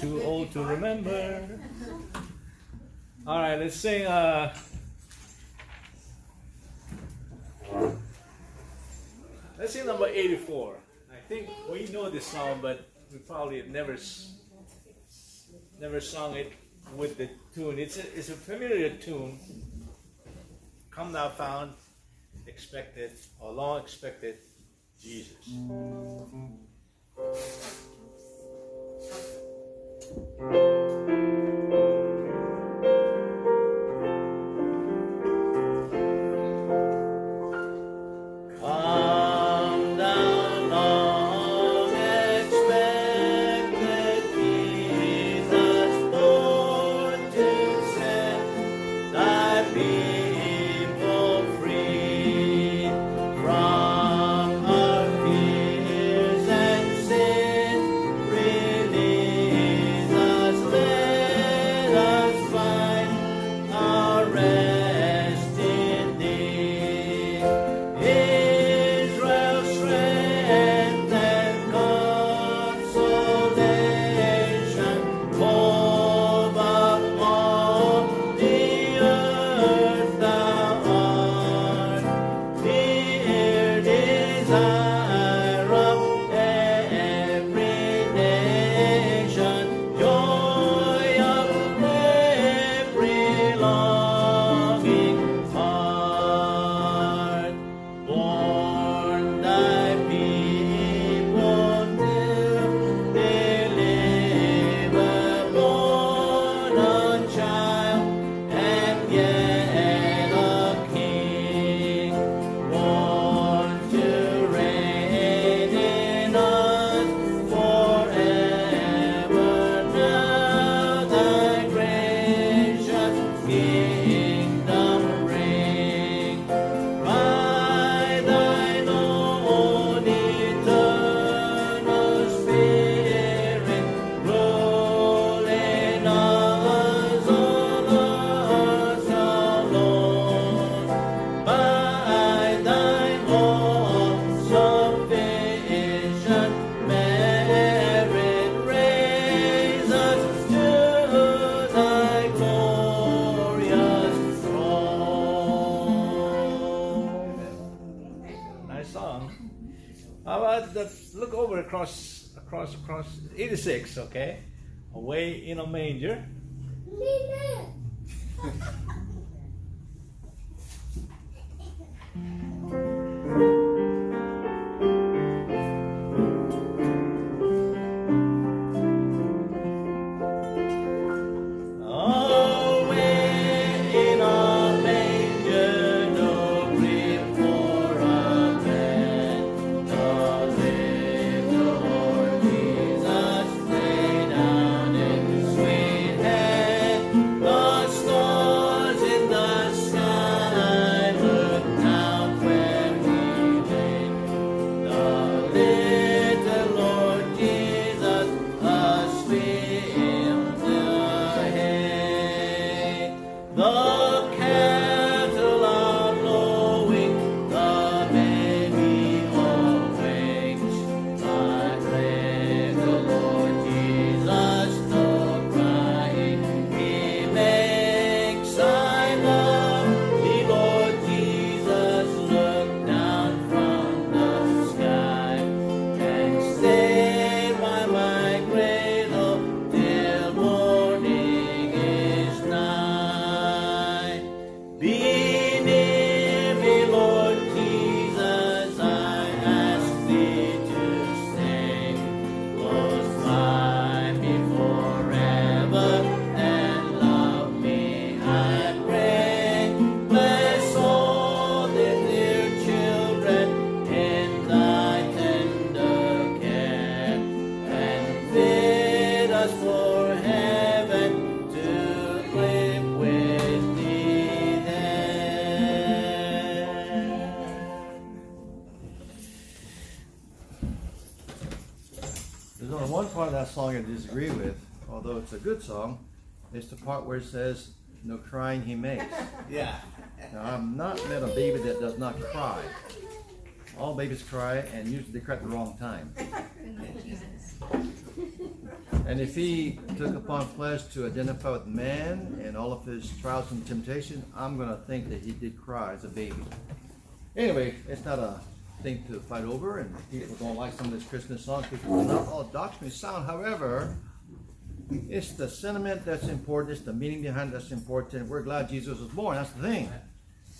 Too old to remember. All right, let's sing. Let's sing number 84. I think we know this song, but we probably have never sung it with the tune. It's a familiar tune. Come Thou Fond, expected or long expected Jesus. Come Thou long expected Jesus, Lord, to set Thy people free from our fears and sin. Release us, let us find our rest. Look over across 86, okay? Away in a manger. Song I disagree with, although it's a good song, is the part where it says, "No crying he makes." Yeah. Now I'm not met a baby that does not cry. All babies cry, and usually they cry at the wrong time. And if he took upon flesh to identify with man and all of his trials and temptations, I'm going to think that he did cry as a baby. Anyway, it's not a thing to fight over, and people don't like some of these Christmas songs because not all doctrines sound. However, it's the sentiment that's important, it's the meaning behind it that's important. We're glad Jesus was born, that's the thing.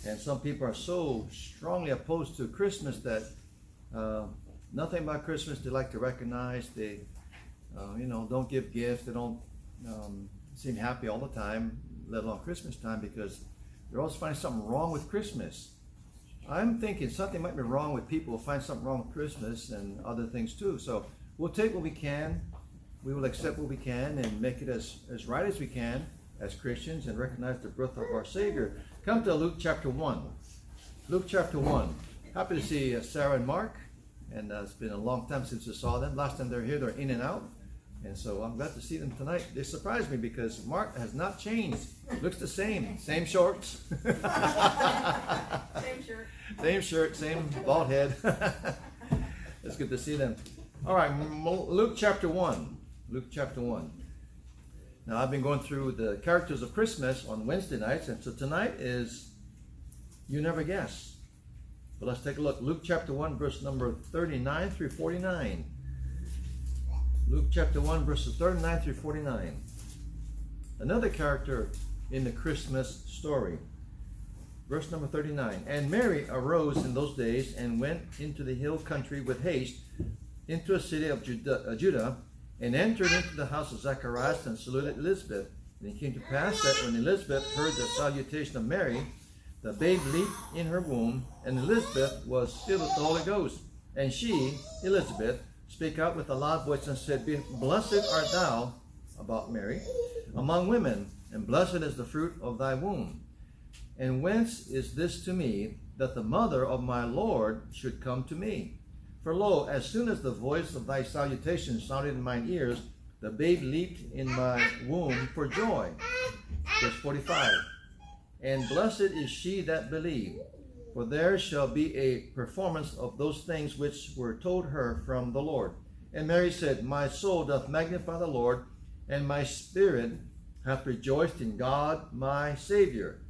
And some people are so strongly opposed to Christmas that nothing about Christmas they like to recognize. They don't give gifts, they don't seem happy all the time, let alone Christmas time, because they're always finding something wrong with Christmas. I'm thinking something might be wrong with people who find something wrong with Christmas and other things too. So we'll take what we can, we will accept what we can, and make it as right as we can as Christians, and recognize the birth of our Savior. Come to Luke chapter 1. Luke chapter 1. Happy to see Sarah and Mark, and it's been a long time since I saw them. Last time they're here, they're in and out, and so I'm glad to see them tonight. They surprised me because Mark has not changed. Looks the same. Same shorts. Same shirt. Same shirt, same bald head. It's good to see them. All right, Luke chapter 1. Luke chapter 1. Now, I've been going through the characters of Christmas on Wednesday nights, and so tonight is You Never Guess. But let's take a look. Luke chapter 1, verse number 39 through 49. Luke chapter 1, verses 39 through 49. Another character in the Christmas story. Verse number 39. And Mary arose in those days and went into the hill country with haste into a city of Judah, and entered into the house of Zacharias and saluted Elizabeth. And it came to pass that when Elizabeth heard the salutation of Mary, the babe leaped in her womb, and Elizabeth was filled with the Holy Ghost. And she, Elizabeth, spake out with a loud voice and said, Blessed art thou, about Mary, among women, and blessed is the fruit of thy womb. And whence is this to me, that the mother of my Lord should come to me? For lo, as soon as the voice of thy salutation sounded in mine ears, the babe leaped in my womb for joy. Verse 45. And blessed is she that believed, for there shall be a performance of those things which were told her from the Lord. And Mary said, My soul doth magnify the Lord, and my spirit hath rejoiced in God my Savior.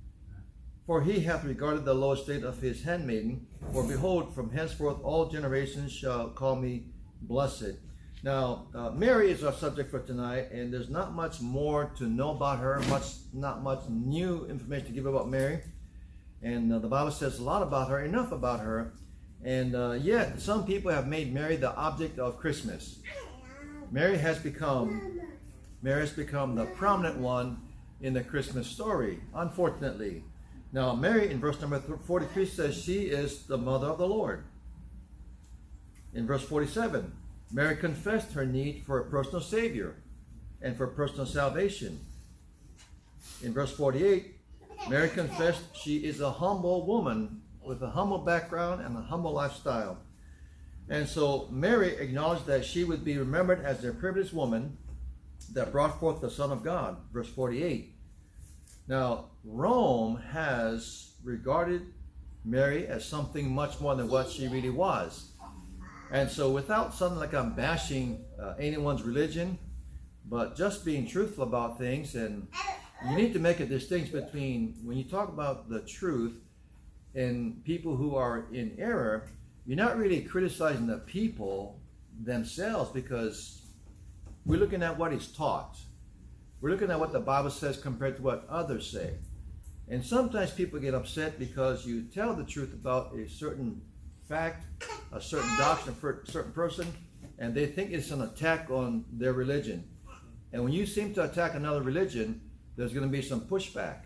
For he hath regarded the low estate of his handmaiden. For behold, from henceforth all generations shall call me blessed. Now, Mary is our subject for tonight, and there's not much more to know about her, not much new information to give about Mary. And the Bible says a lot about her, enough about her. And yet, some people have made Mary the object of Christmas. Mary has become the prominent one in the Christmas story, unfortunately. Now, Mary, in verse number 43, says she is the mother of the Lord. In verse 47, Mary confessed her need for a personal Savior and for personal salvation. In verse 48, Mary confessed she is a humble woman with a humble background and a humble lifestyle. And so Mary acknowledged that she would be remembered as a privileged woman that brought forth the Son of God. Verse 48. Now, Rome has regarded Mary as something much more than what she really was. And so without something like I'm bashing anyone's religion, but just being truthful about things, and you need to make a distinction between when you talk about the truth and people who are in error, you're not really criticizing the people themselves, because we're looking at what is taught. We're looking at what the Bible says compared to what others say. And sometimes people get upset because you tell the truth about a certain fact, a certain doctrine for a certain person, and they think it's an attack on their religion. And when you seem to attack another religion, there's going to be some pushback.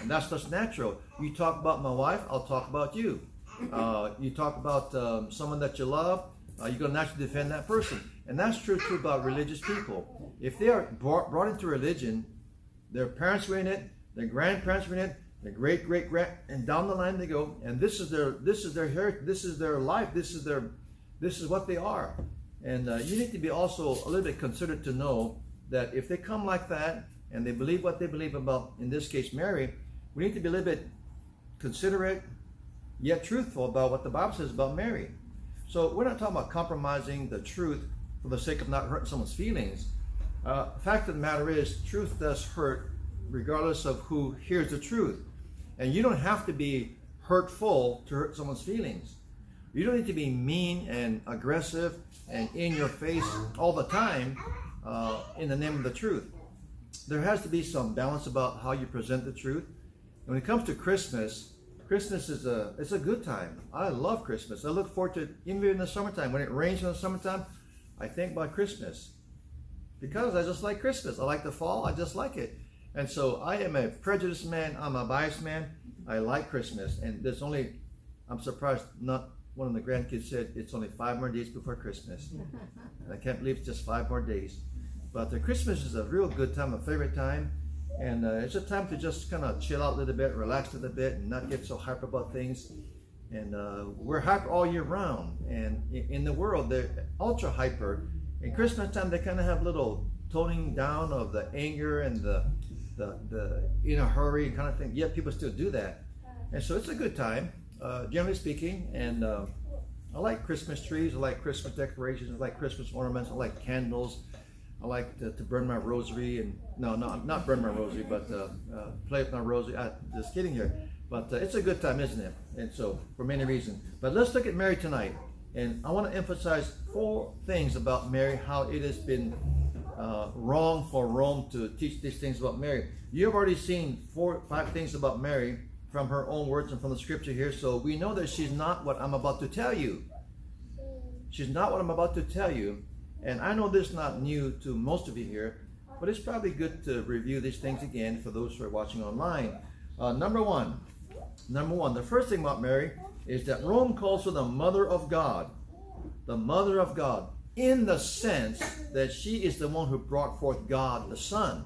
And that's just natural. You talk about my wife, I'll talk about you. You talk about someone that you love, you're going to naturally defend that person. And that's true too about religious people. If they are brought into religion, their parents were in it, their grandparents were in it, their great-great-grand, and down the line they go. And this is their heritage, this is their life, this is what they are. And you need to be also a little bit considerate to know that if they come like that and they believe what they believe about, in this case, Mary, we need to be a little bit considerate yet truthful about what the Bible says about Mary. So we're not talking about compromising the truth for the sake of not hurting someone's feelings, Fact of the matter is, truth does hurt regardless of who hears the truth. And you don't have to be hurtful to hurt someone's feelings. You don't need to be mean and aggressive and in your face all the time in the name of the truth. There has to be some balance about how you present the truth. When it comes to Christmas, Christmas is a good time. I love Christmas. I look forward to it even in the summertime. When it rains in the summertime, I think about Christmas. Because I just like Christmas. I like the fall. I just like it. And so I am a prejudiced man. I'm a biased man. I like Christmas. And there's only, I'm surprised not one of the grandkids said, it's only 5 more days before Christmas. And I can't believe it's just 5 more days. But the Christmas is a real good time, a favorite time. And it's a time to just kind of chill out a little bit, relax a little bit, and not get so hyper about things. And we're hyper all year round. And in the world, they're ultra hyper. In Christmas time, they kind of have little toning down of the anger and the in a hurry kind of thing. Yet people still do that. And so it's a good time, generally speaking. And I like Christmas trees. I like Christmas decorations. I like Christmas ornaments. I like candles. I like to burn my rosary and, not burn my rosary, but play with my rosary. I'm just kidding here. But it's a good time, isn't it? And so, for many reasons. But let's look at Mary tonight. And I want to emphasize 4 things about Mary, how it has been wrong for Rome to teach these things about Mary. You've already seen 4 or 5 things about Mary from her own words and from the scripture here. So we know that she's not what I'm about to tell you. She's not what I'm about to tell you. And I know this is not new to most of you here, but it's probably good to review these things again for those who are watching online. Number one, the first thing about Mary is that Rome calls her the Mother of God. The Mother of God, in the sense that she is the one who brought forth God the Son.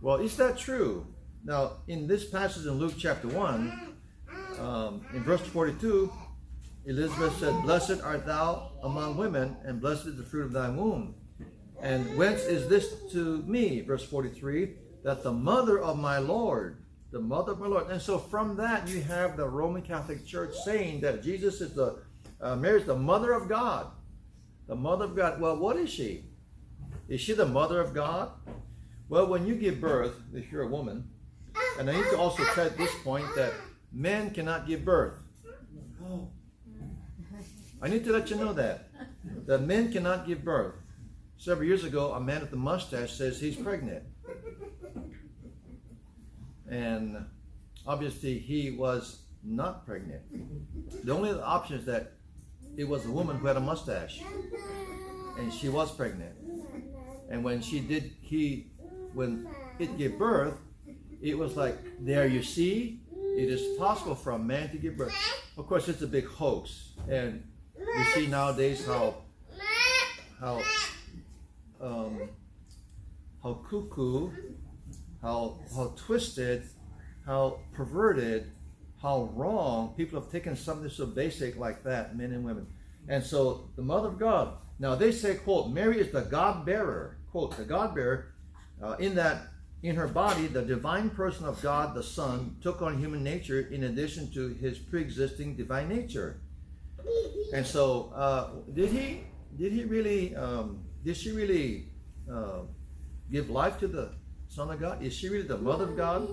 Well, is that true? Now, in this passage in Luke chapter 1, in verse 42, Elizabeth said, "Blessed art thou among women, and blessed is the fruit of thy womb. And whence is this to me?" Verse 43, "that the mother of my Lord," the mother of my Lord. And so from that, you have the Roman Catholic Church saying that Jesus is the, Mary is the mother of God. The mother of God. Well, what is she? Is she the mother of God? Well, when you give birth, if you're a woman, and I need to also try at this point that men cannot give birth. Oh. I need to let you know that men cannot give birth. Several years ago, a man with a mustache says he's pregnant. And obviously he was not pregnant. The only other option is that it was a woman who had a mustache. And she was pregnant. And when she did, when it gave birth, it was like, there you see, it is possible for a man to give birth. Of course, it's a big hoax. And we see nowadays how cuckoo, how twisted, how perverted, how wrong people have taken something so basic like that, men and women. And so the Mother of God. Now they say, quote, Mary is the God bearer, quote, the God bearer, in that in her body the divine person of God the Son took on human nature in addition to his pre-existing divine nature. And so, did she really give life to the Son of God? Is she really the Mother of God?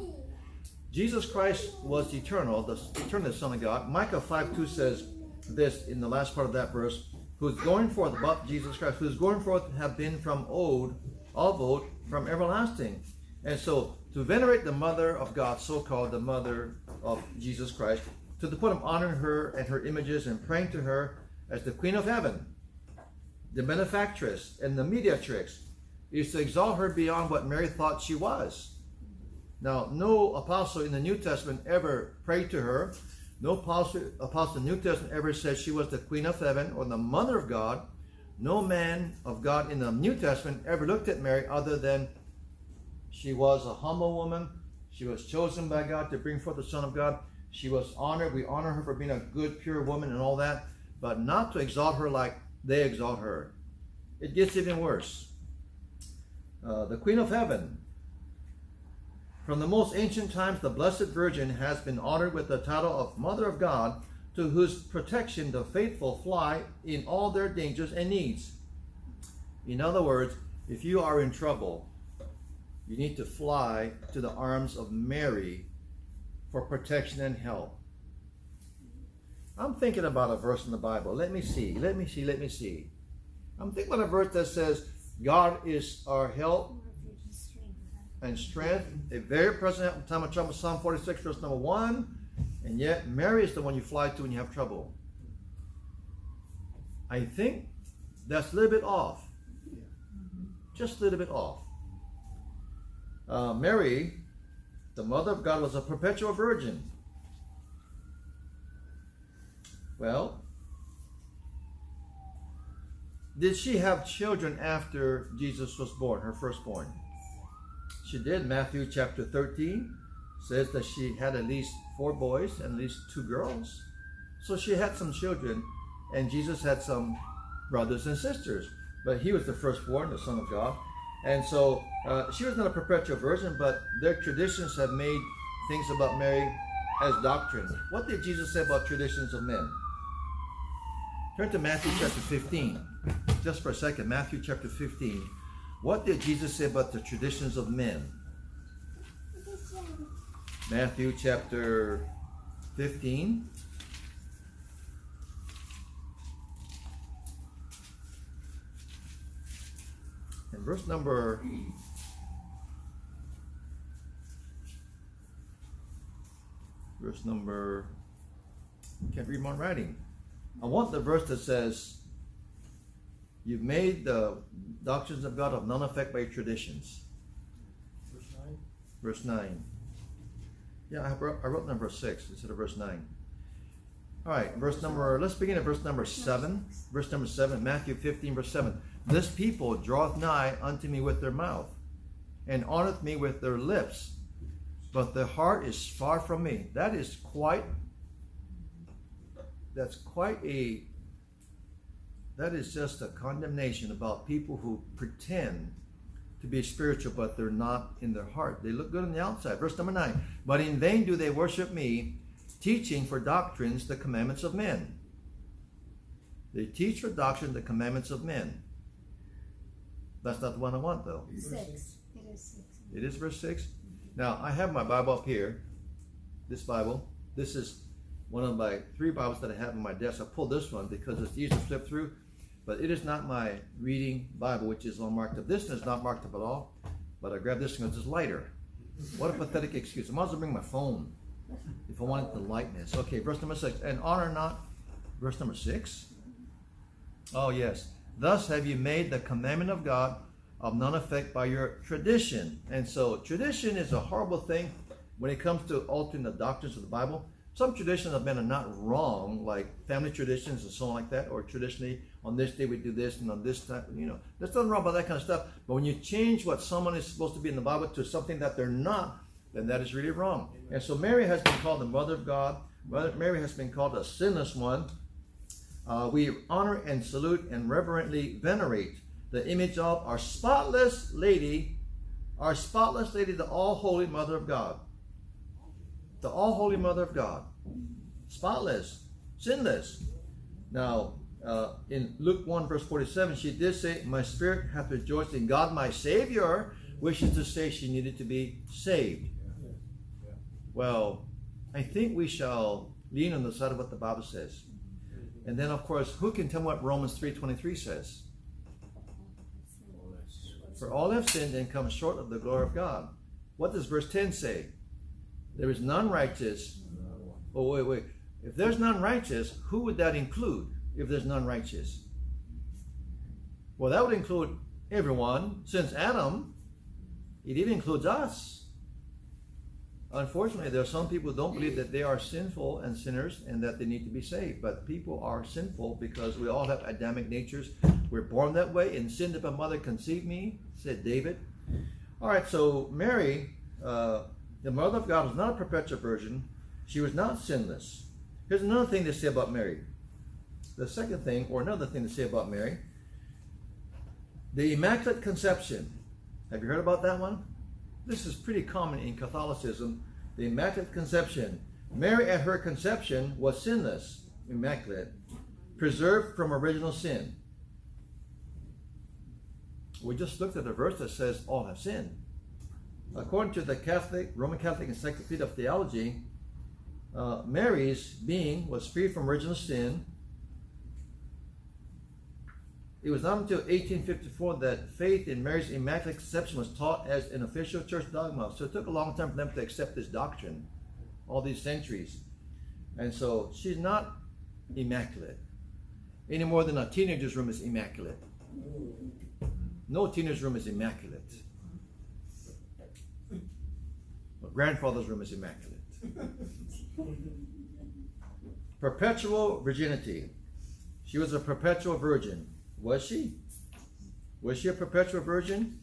Jesus Christ was eternal, the eternal Son of God. Micah 5:2 says this in the last part of that verse, who's going forth about Jesus Christ, who's going forth have been from of old, from everlasting. And so, to venerate the Mother of God, so-called the Mother of Jesus Christ, to the point of honoring her and her images and praying to her as the Queen of Heaven, the benefactress, and the mediatrix, is to exalt her beyond what Mary thought she was. Now, no apostle in the New Testament ever prayed to her. No apostle in the New Testament ever said she was the Queen of Heaven or the Mother of God. No man of God in the New Testament ever looked at Mary other than she was a humble woman. She was chosen by God to bring forth the Son of God. She was honored. We honor her for being a good, pure woman and all that, but not to exalt her like they exalt her. It gets even worse. The Queen of Heaven. From the most ancient times, the Blessed Virgin has been honored with the title of Mother of God, to whose protection the faithful fly in all their dangers and needs. In other words, If you are in trouble, you need to fly to the arms of Mary for protection and help. I'm thinking about a verse in the Bible. Let me see. I'm thinking about a verse that says, God is our help and strength, a very present help in time of trouble, Psalm 46, verse number 1. And yet, Mary is the one you fly to when you have trouble. I think that's a little bit off. Just a little bit off. Mary, the mother of God, was a perpetual virgin. Well, did she have children after Jesus was born, her firstborn? She did. Matthew chapter 13 says that she had at least 4 boys and at least 2 girls. So she had some children, and Jesus had some brothers and sisters. But he was the firstborn, the Son of God. And so she was not a perpetual virgin, but their traditions have made things about Mary as doctrine. What did Jesus say about traditions of men? Turn to Matthew chapter 15, just for a second. Matthew chapter 15. What did Jesus say about the traditions of men? Matthew chapter 15. And verse number can't read my writing. I want the verse that says, you've made the doctrines of God of none effect by your traditions. Verse 9? Verse 9. Yeah, I wrote number 6 instead of verse 9. All right, let's begin at verse number 7. Verse number 7, Matthew 15, verse 7. This people draweth nigh unto me with their mouth, and honoreth me with their lips, but their heart is far from me. That is just a condemnation about people who pretend to be spiritual, but they're not in their heart. They look good on the outside. Verse number 9. But in vain do they worship me, teaching for doctrines the commandments of men. They teach for doctrine the commandments of men. That's not the one I want, though. It is verse 6. Now, I have my Bible up here. This Bible. This is one of my 3 Bibles that I have on my desk. I pulled this one because it's easy to flip through. But it is not my reading Bible, which is all marked up. This one is not marked up at all. But I grabbed this one because it's lighter. What a pathetic excuse. I might as well bring my phone if I wanted the lightness. Okay, verse number 6. And honor not. Verse number 6. Oh, yes. Thus have you made the commandment of God of none effect by your tradition. And so tradition is a horrible thing when it comes to altering the doctrines of the Bible. Some traditions of men are not wrong, like family traditions and so on like that, or traditionally on this day we do this and on this time, there's nothing wrong about that kind of stuff. But when you change what someone is supposed to be in the Bible to something that they're not, then that is really wrong. Amen. And so Mary has been called the mother of God. Mary has been called a sinless one. We honor and salute and reverently venerate the image of our spotless lady, the all-holy mother of God. The all-holy mother of God. Spotless, sinless. Now, in Luke 1, verse 47, she did say, my spirit hath rejoiced in God, my Savior, which is to say she needed to be saved. Well, I think we shall lean on the side of what the Bible says. And then, of course, who can tell what Romans 3:23 says? For all have sinned and come short of the glory of God. What does verse 10 say? There is none righteous. Oh, wait. If there's none righteous, who would that include if there's none righteous? Well, that would include everyone. Since Adam, it even includes us. Unfortunately, there are some people who don't believe that they are sinful and sinners and that they need to be saved. But people are sinful because we all have Adamic natures. We're born that way. And sin did my mother conceive me, said David. All right, so Mary, the mother of God, was not a perpetual virgin. She was not sinless. Here's another thing to say about Mary. Another thing to say about Mary. The Immaculate Conception. Have you heard about that one? This is pretty common in Catholicism, the Immaculate Conception. Mary at her conception was sinless, immaculate, preserved from original sin. We just looked at the verse that says all have sinned. According to the Roman Catholic Encyclopedia of Theology, Mary's being was free from original sin. It was not until 1854 that faith in Mary's Immaculate Conception was taught as an official church dogma. So it took a long time for them to accept this doctrine, all these centuries. And so she's not immaculate any more than a teenager's room is immaculate. No teenager's room is immaculate. But grandfather's room is immaculate. Perpetual virginity. She was a perpetual virgin. Was she? Was she a perpetual virgin?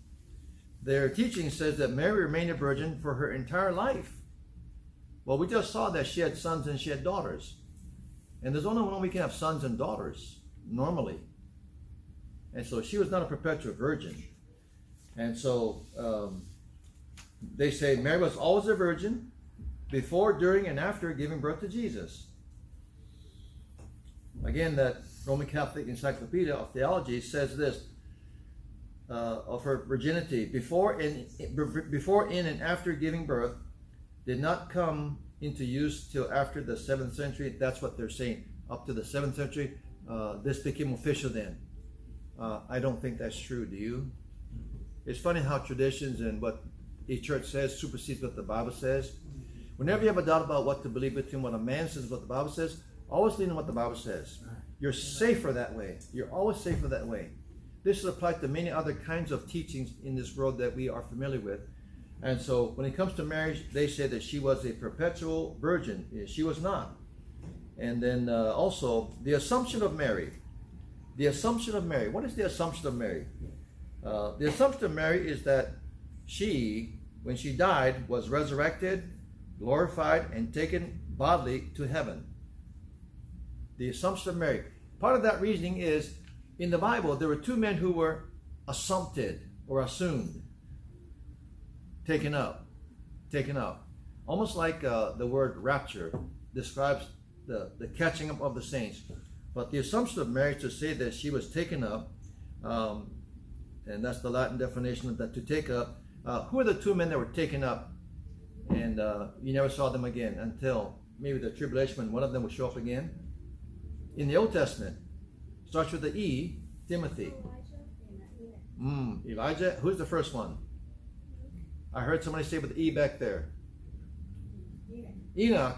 Their teaching says that Mary remained a virgin for her entire life. Well, we just saw that she had sons and she had daughters. And there's only one we can have sons and daughters, normally. And so she was not a perpetual virgin. And so they say Mary was always a virgin before, during, and after giving birth to Jesus. Again, that Roman Catholic Encyclopedia of Theology says this of her virginity: before, in, and after giving birth, did not come into use till after the 7th century. That's what they're saying. Up to the 7th century, this became official then. I don't think that's true, do you? It's funny how traditions and what the church says supersedes what the Bible says. Whenever you have a doubt about what to believe between what a man says and what the Bible says, always lean on what the Bible says. You're safer that way. You're always safer that way. This is applied to many other kinds of teachings in this world that we are familiar with. And so when it comes to marriage, they say that she was a perpetual virgin. She was not. And then also the assumption of Mary. The assumption of Mary. What is the assumption of Mary? The assumption of Mary is that she, when she died, was resurrected, glorified, and taken bodily to heaven. The assumption of Mary. Part of that reasoning is, in the Bible, there were two men who were assumpted or assumed. Taken up. Taken up. Almost like the word rapture describes the catching up of the saints. But the assumption of Mary, to say that she was taken up, and that's the Latin definition of that, to take up. Who are the two men that were taken up and you never saw them again until maybe the tribulation, when one of them will show up again? In the Old Testament, starts with the E, Timothy. Elijah. Who's the first one? I heard somebody say with the E back there. Enoch,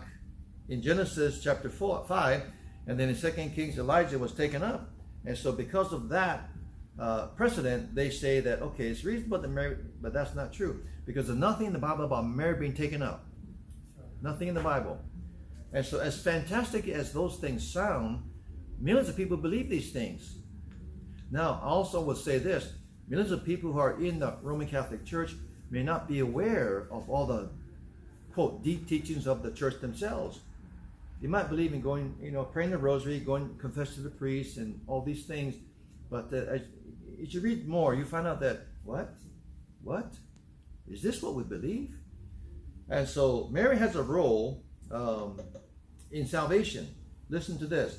in Genesis chapter 5, and then in 2 Kings, Elijah was taken up. And so because of that precedent, they say that, okay, it's reasonable that Mary, but that's not true. Because there's nothing in the Bible about Mary being taken up. Nothing in the Bible. And so as fantastic as those things sound, millions of people believe these things. Now, I also would say this. Millions of people who are in the Roman Catholic Church may not be aware of all the, quote, deep teachings of the church themselves. They might believe in going, you know, praying the rosary, going confess to the priest and all these things. But as you read more, you find out that, what? What? Is this what we believe? And so Mary has a role in salvation. Listen to this.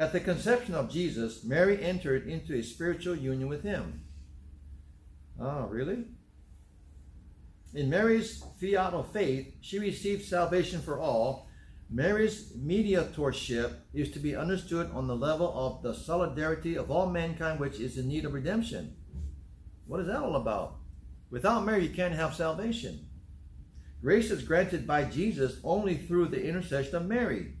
At the conception of Jesus, Mary entered into a spiritual union with him. Oh, really? In Mary's fiat of faith, she received salvation for all. Mary's mediatorship is to be understood on the level of the solidarity of all mankind which is in need of redemption. What is that all about? Without Mary, you can't have salvation. Grace is granted by Jesus only through the intercession of Mary.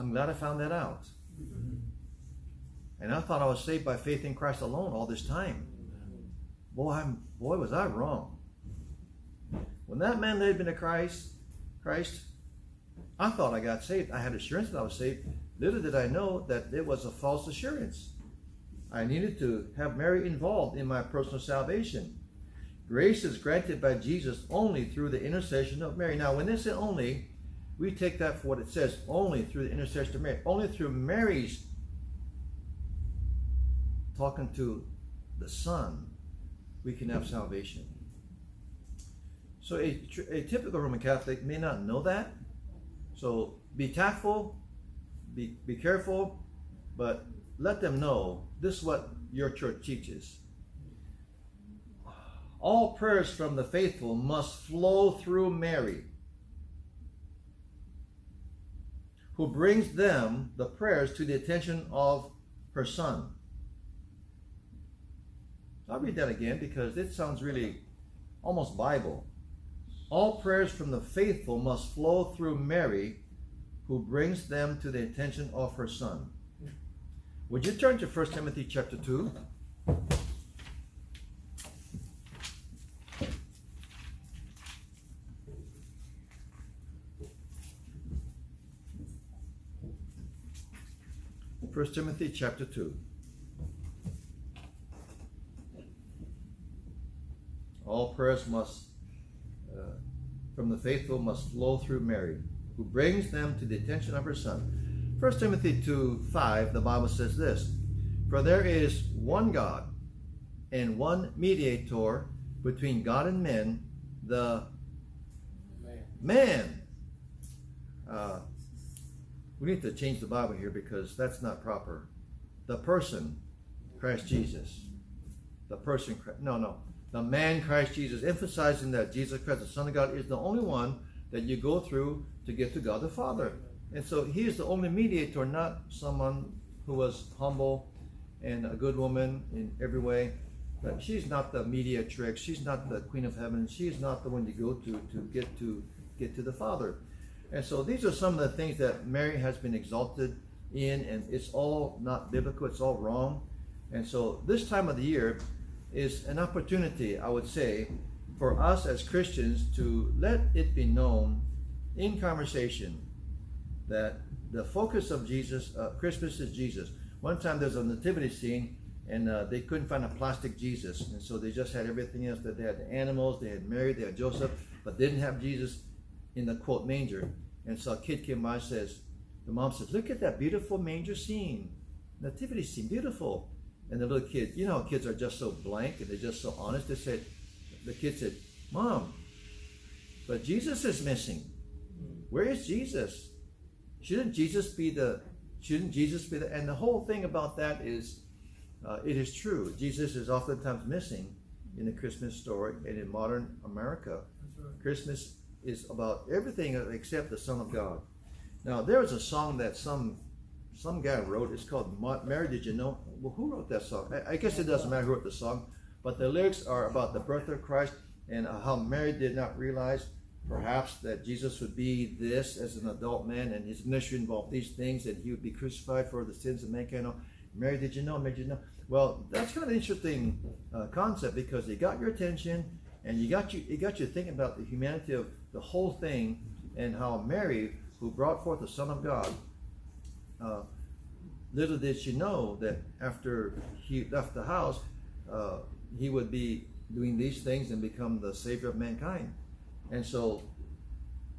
I'm glad I found that out. And I thought I was saved by faith in Christ alone all this time. Boy, was I wrong. When that man led me to Christ, I thought I got saved. I had assurance that I was saved. Little did I know that it was a false assurance. I needed to have Mary involved in my personal salvation. Grace is granted by Jesus only through the intercession of Mary. Now, when they say only, we take that for what it says, only through the intercession of Mary. Only through Mary's talking to the Son, we can have salvation. So a typical Roman Catholic may not know that. So be tactful, be careful, but let them know this is what your church teaches. All prayers from the faithful must flow through Mary, who brings them, the prayers, to the attention of her son. I'll read that again because it sounds really almost Bible. All prayers from the faithful must flow through Mary, who brings them to the attention of her son. Would you turn to 1 Timothy chapter 2? 1 Timothy chapter 2. All prayers must, from the faithful must flow through Mary, who brings them to the attention of her son. 1 Timothy 2:5, the Bible says this: For there is one God and one mediator between God and men, the man. We need to change the Bible here because that's not proper. The person, Christ Jesus. The person, the man, Christ Jesus, emphasizing that Jesus Christ, the Son of God, is the only one that you go through to get to God the Father. And so he is the only mediator, not someone who was humble and a good woman in every way. But she's not the mediatrix. She's not the Queen of Heaven. She's not the one you go to get to the Father. And so these are some of the things that Mary has been exalted in, and it's all not biblical, it's all wrong. And so this time of the year is an opportunity, I would say, for us as Christians to let it be known in conversation that the focus of Jesus, Christmas is Jesus. One time there's a nativity scene, and they couldn't find a plastic Jesus. And so they just had everything else. That they had the animals, they had Mary, they had Joseph, but they didn't have Jesus in the quote manger. And so a kid came by and says, the mom says, look at that beautiful manger scene, nativity scene, beautiful. And the little kid, you know, kids are just so blank and they're just so honest. They said, the kid said, Mom, but Jesus is missing. Where is Jesus? Shouldn't Jesus be the, and the whole thing about that is, it is true. Jesus is oftentimes missing in the Christmas story and in modern America. That's right. Christmas is about everything except the Son of God. Now, there was a song that some guy wrote. It's called Mary, Did You Know? Well, who wrote that song? I guess it doesn't matter who wrote the song, but the lyrics are about the birth of Christ and how Mary did not realize perhaps that Jesus would be this as an adult man, and his ministry involved these things, and he would be crucified for the sins of mankind. Mary, did you know? Mary, did you know? Well, that's kind of an interesting concept, because it got your attention, and it got you thinking about the humanity of the whole thing, and how Mary, who brought forth the Son of God, little did she know that after he left the house, he would be doing these things and become the Savior of mankind. And so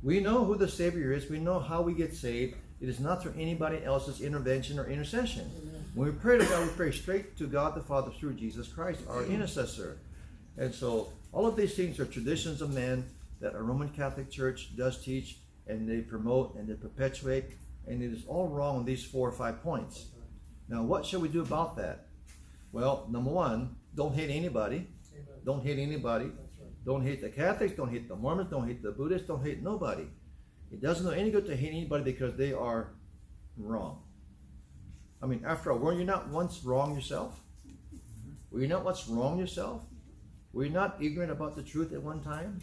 we know who the Savior is. We know how we get saved. It is not through anybody else's intervention or intercession. When we pray to God, we pray straight to God the Father through Jesus Christ, our intercessor. And so all of these things are traditions of men that a Roman Catholic Church does teach, and they promote and they perpetuate, and it is all wrong on these 4 or 5 points. Now, what should we do about that? Well, number one, don't hate anybody. Don't hate anybody. Don't hate the Catholics, don't hate the Mormons, don't hate the Buddhists, don't hate nobody. It doesn't do any good to hate anybody because they are wrong. I mean, after all, were you not once wrong yourself? Were you not once wrong yourself? Were you not ignorant about the truth at one time?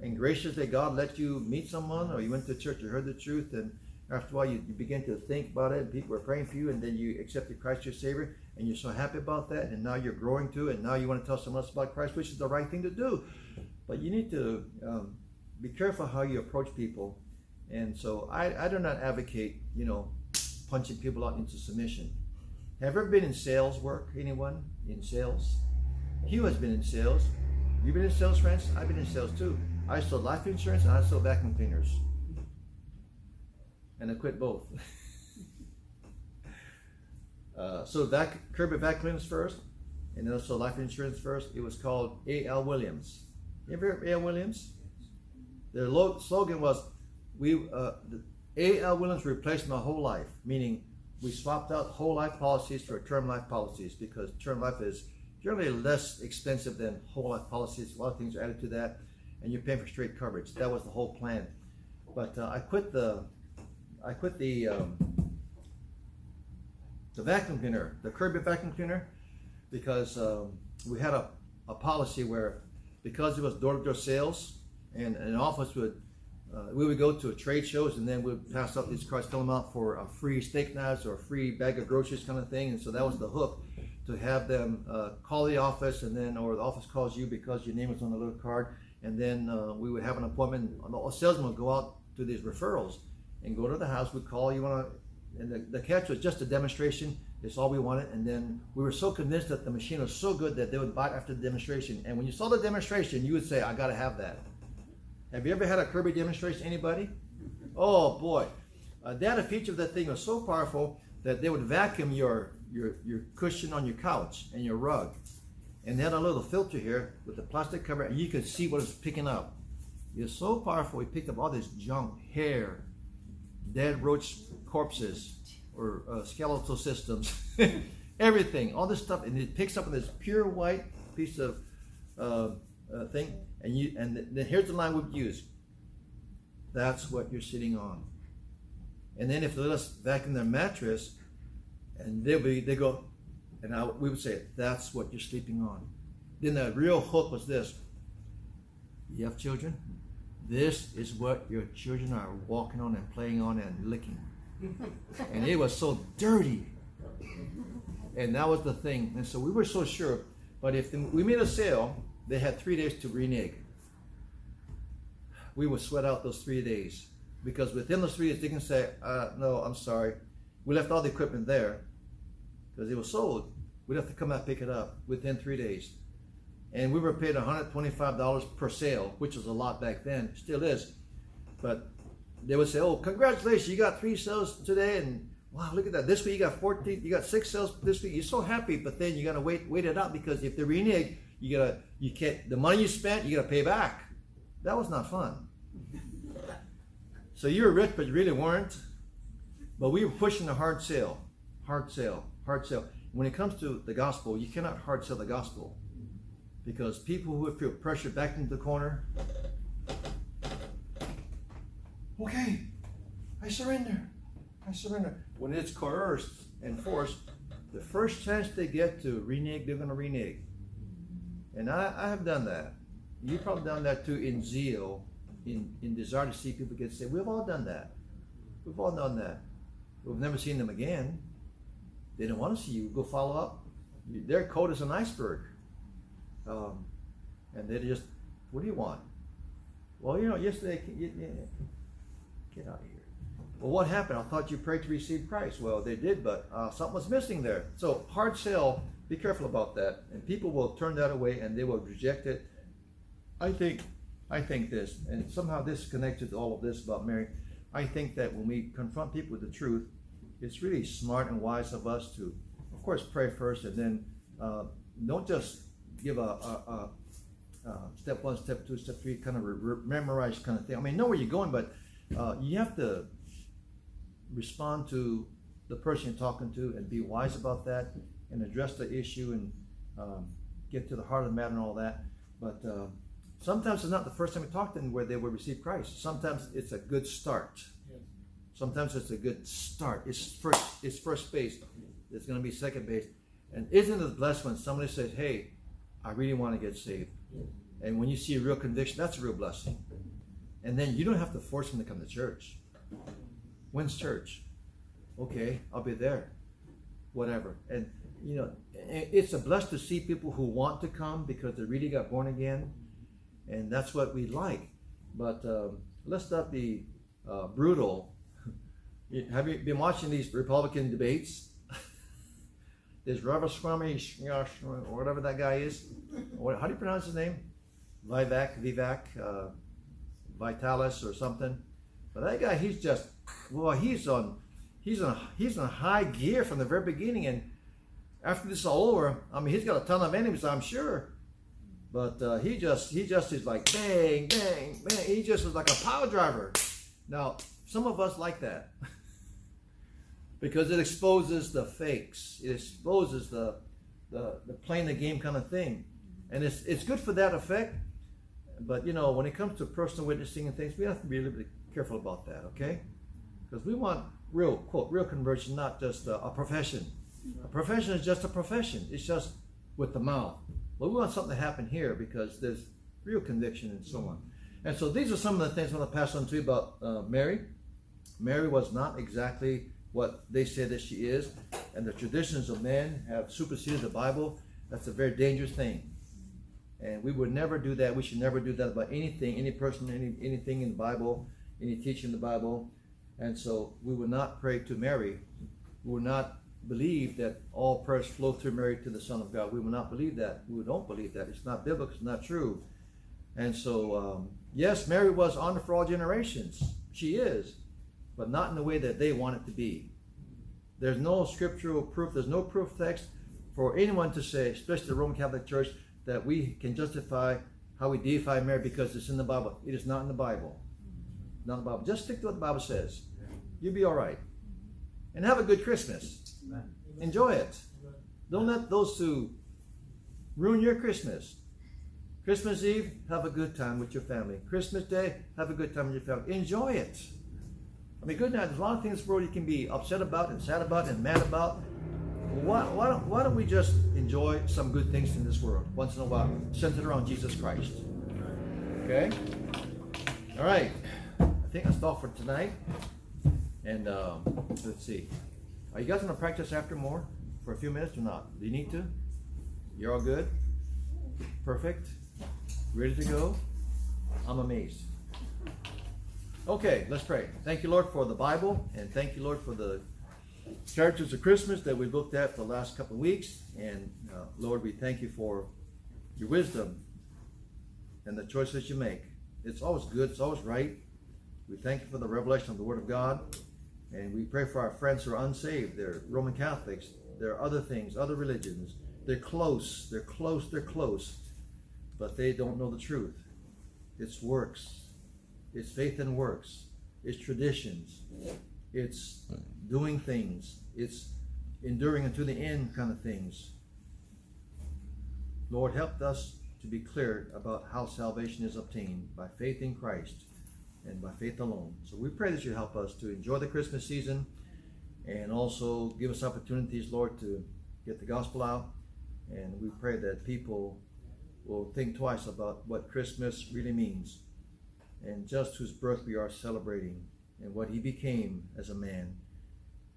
And graciously God let you meet someone, or you went to church, you heard the truth, and after a while you begin to think about it, and people were praying for you, and then you accepted Christ your Savior, and you're so happy about that, and now you're growing too, and now you want to tell someone else about Christ, which is the right thing to do. But you need to be careful how you approach people. And so I do not advocate, you know, punching people out into submission. Have you ever been in sales work, anyone? In sales? Hugh has been in sales. You've been in sales, friends? I've been in sales too. I sold life insurance and I sold vacuum cleaners. And I quit both. So Kirby vacuum cleaners first, and then I sold life insurance first. It was called A.L. Williams. You ever heard of A.L. Williams? Their slogan was, A.L. Williams replaced my whole life, meaning we swapped out whole life policies for term life policies, because term life is generally less expensive than whole life policies. A lot of things are added to that, and you're paying for straight coverage. That was the whole plan. But I quit the vacuum cleaner, the Kirby vacuum cleaner, because we had a policy where, because it was door-to-door sales, and an office would, we would go to trade shows, and then we would pass out these cards, fill them out for a free steak knives or a free bag of groceries kind of thing. And so that was the hook, to have them call the office, and then, or the office calls you because your name was on the little card, and then we would have an appointment. A salesman would go out to these referrals and go to the house, would call, you want to, and the catch was just a demonstration. It's all we wanted. And then we were so convinced that the machine was so good that they would buy it after the demonstration. And when you saw the demonstration, you would say, I got to have that. Have you ever had a Kirby demonstration, anybody? Oh boy. They had a feature of that thing that was so powerful that they would vacuum your cushion on your couch and your rug. And they had a little filter here with the plastic cover, and you could see what it was picking up. It's so powerful, we picked up all this junk, hair, dead roach corpses, or skeletal systems, everything, all this stuff, and it picks up this pure white piece of thing, and you, and then here's the line we'd use. That's what you're sitting on. And then if they let us vacuum their mattress, and they go, and we would say, that's what you're sleeping on. Then the real hook was this. You have children? This is what your children are walking on and playing on and licking. And it was so dirty, and that was the thing. And so we were so sure, but if we made a sale, they had 3 days to renege. We would sweat out those 3 days, because within those 3 days they can say, no, I'm sorry, we left all the equipment there because it was sold. We'd have to come out and pick it up within 3 days. And we were paid $125 per sale, which was a lot back then, still is. But they would say, oh, congratulations, you got 3 sales today, and wow, look at that. This week you got 14, you got 6 sales this week. You're so happy, but then you gotta wait it out, because if they renege, you can't, the money you spent, you gotta pay back. That was not fun. So you were rich, but you really weren't. But we were pushing the hard sale, hard sale, hard sale. When it comes to the gospel, you cannot hard sell the gospel, because people who feel pressured back into the corner, okay, I surrender, I surrender. When it's coerced and forced, the first chance they get to renege, they're going to renege. And I have done that. You've probably done that too, in zeal, in desire to see people get saved. We've all done that. We've all done that. We've never seen them again. They don't want to see you. Go follow up. Their coat is an iceberg. And they just, what do you want? Well, you know, yesterday, get out of here. Well, what happened? I thought you prayed to receive Christ. Well, they did, but something was missing there. So hard sell, be careful about that. And people will turn that away, and they will reject it. I think this, and somehow this connected to all of this about Mary. I think that when we confront people with the truth, it's really smart and wise of us to, of course, pray first, and then don't just give a step one, step two, step three kind of memorize kind of thing. I mean, know where you're going, but you have to respond to the person you're talking to and be wise about that, and address the issue, and get to the heart of the matter and all that. But sometimes it's not the first time we talk to them where they will receive Christ. Sometimes it's a good start. Sometimes it's a good start. It's first base. It's going to be second base. And isn't it blessed when somebody says, hey, I really want to get saved? And when you see a real conviction, that's a real blessing. And then you don't have to force them to come to church. When's church? Okay, I'll be there. Whatever. And, you know, it's a blessing to see people who want to come because they really got born again. And that's what we like. But let's not be brutal. Have you been watching these Republican debates? There's Ramaswamy, or whatever that guy is. How do you pronounce his name? Vivek, Vitalis or something. But that guy, he's just, well, he's on high gear from the very beginning. And after this is all over, I mean, he's got a ton of enemies, I'm sure. But he just is like bang, bang, bang. He just was like a power driver. Now, some of us like that. because it exposes the fakes. It exposes the playing the game kind of thing. And it's good for that effect. But, you know, when it comes to personal witnessing and things, we have to be a little bit careful about that, okay? Because we want real, quote, real conversion, not just a profession. A profession is just a profession. It's just with the mouth. But we want something to happen here because there's real conviction and so on. And so these are some of the things I want to pass on to you about Mary. Mary was not exactly what they say that she is. And the traditions of men have superseded the Bible. That's a very dangerous thing. And we would never do that. We should never do that about anything, any person, anything in the Bible, any teaching in the Bible. And so we would not pray to Mary. We would not believe that all prayers flow through Mary to the Son of God. We would not believe that. We don't believe that. It's not biblical. It's not true. And so, yes, Mary was honored for all generations. She is, but not in the way that they want it to be. There's no scriptural proof. There's no proof text for anyone to say, especially the Roman Catholic Church, that we can justify how we deify Mary because it's in the Bible. It is not in the Bible. Not in the Bible. Just stick to what the Bible says. You'll be all right. And have a good Christmas. Amen. Enjoy it. Amen. Don't let those two ruin your Christmas. Christmas Eve, have a good time with your family. Christmas Day, have a good time with your family. Enjoy it. I mean, good night. There's a lot of things in this world you can be upset about and sad about and mad about. Why don't we just enjoy some good things in this world once in a while, centered around Jesus Christ? Okay? All right. I think that's all for tonight. And let's see. Are you guys going to practice after more for a few minutes or not? Do you need to? You're all good? Perfect? Ready to go? I'm amazed. Okay, let's pray. Thank you, Lord, for the Bible, and thank you, Lord, for the characters of Christmas that we looked at for the last couple of weeks. And Lord, we thank you for your wisdom and the choices you make. It's always good, it's always right. We thank you for the revelation of the Word of God, and we pray for our friends who are unsaved. They're Roman Catholics, they're other things, other religions. They're close, they're close, they're close, but they don't know the truth. It's works, it's faith and works, it's traditions, it's doing things, it's enduring unto the end kind of things. Lord, help us to be clear about how salvation is obtained by faith in Christ and by faith alone. So we pray that you help us to enjoy the Christmas season and also give us opportunities, Lord, to get the gospel out. And we pray that people will think twice about what Christmas really means and just whose birth we are celebrating and what he became as a man,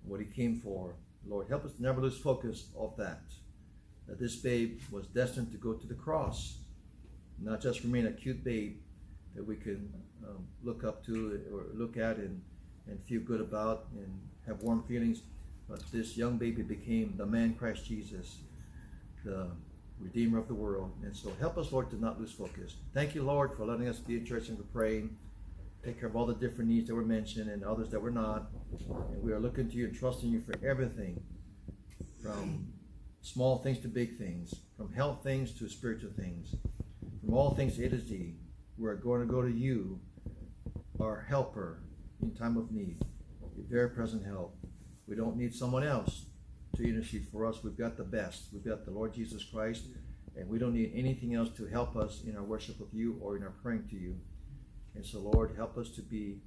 what he came for. Lord, help us to never lose focus of that, that this babe was destined to go to the cross, not just remain a cute babe that we can look up to or look at and feel good about and have warm feelings, but this young baby became the man Christ Jesus, the Redeemer of the world. And so help us, Lord, to not lose focus. Thank you, Lord, for letting us be a church and for praying. Take care of all the different needs that were mentioned and others that were not. And we are looking to you and trusting you for everything, from small things to big things, from health things to spiritual things, from all things A to Z. We're going to go to you, our helper in time of need, your very present help. We don't need someone else to intercede for us. We've got the best. We've got the Lord Jesus Christ, and we don't need anything else to help us in our worship of you or in our praying to you. And so, Lord, help us to be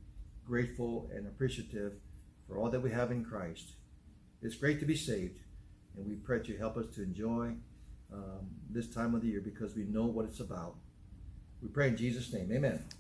grateful and appreciative for all that we have in Christ. It's great to be saved, and we pray that you help us to enjoy this time of the year because we know what it's about. We pray in Jesus' name. Amen.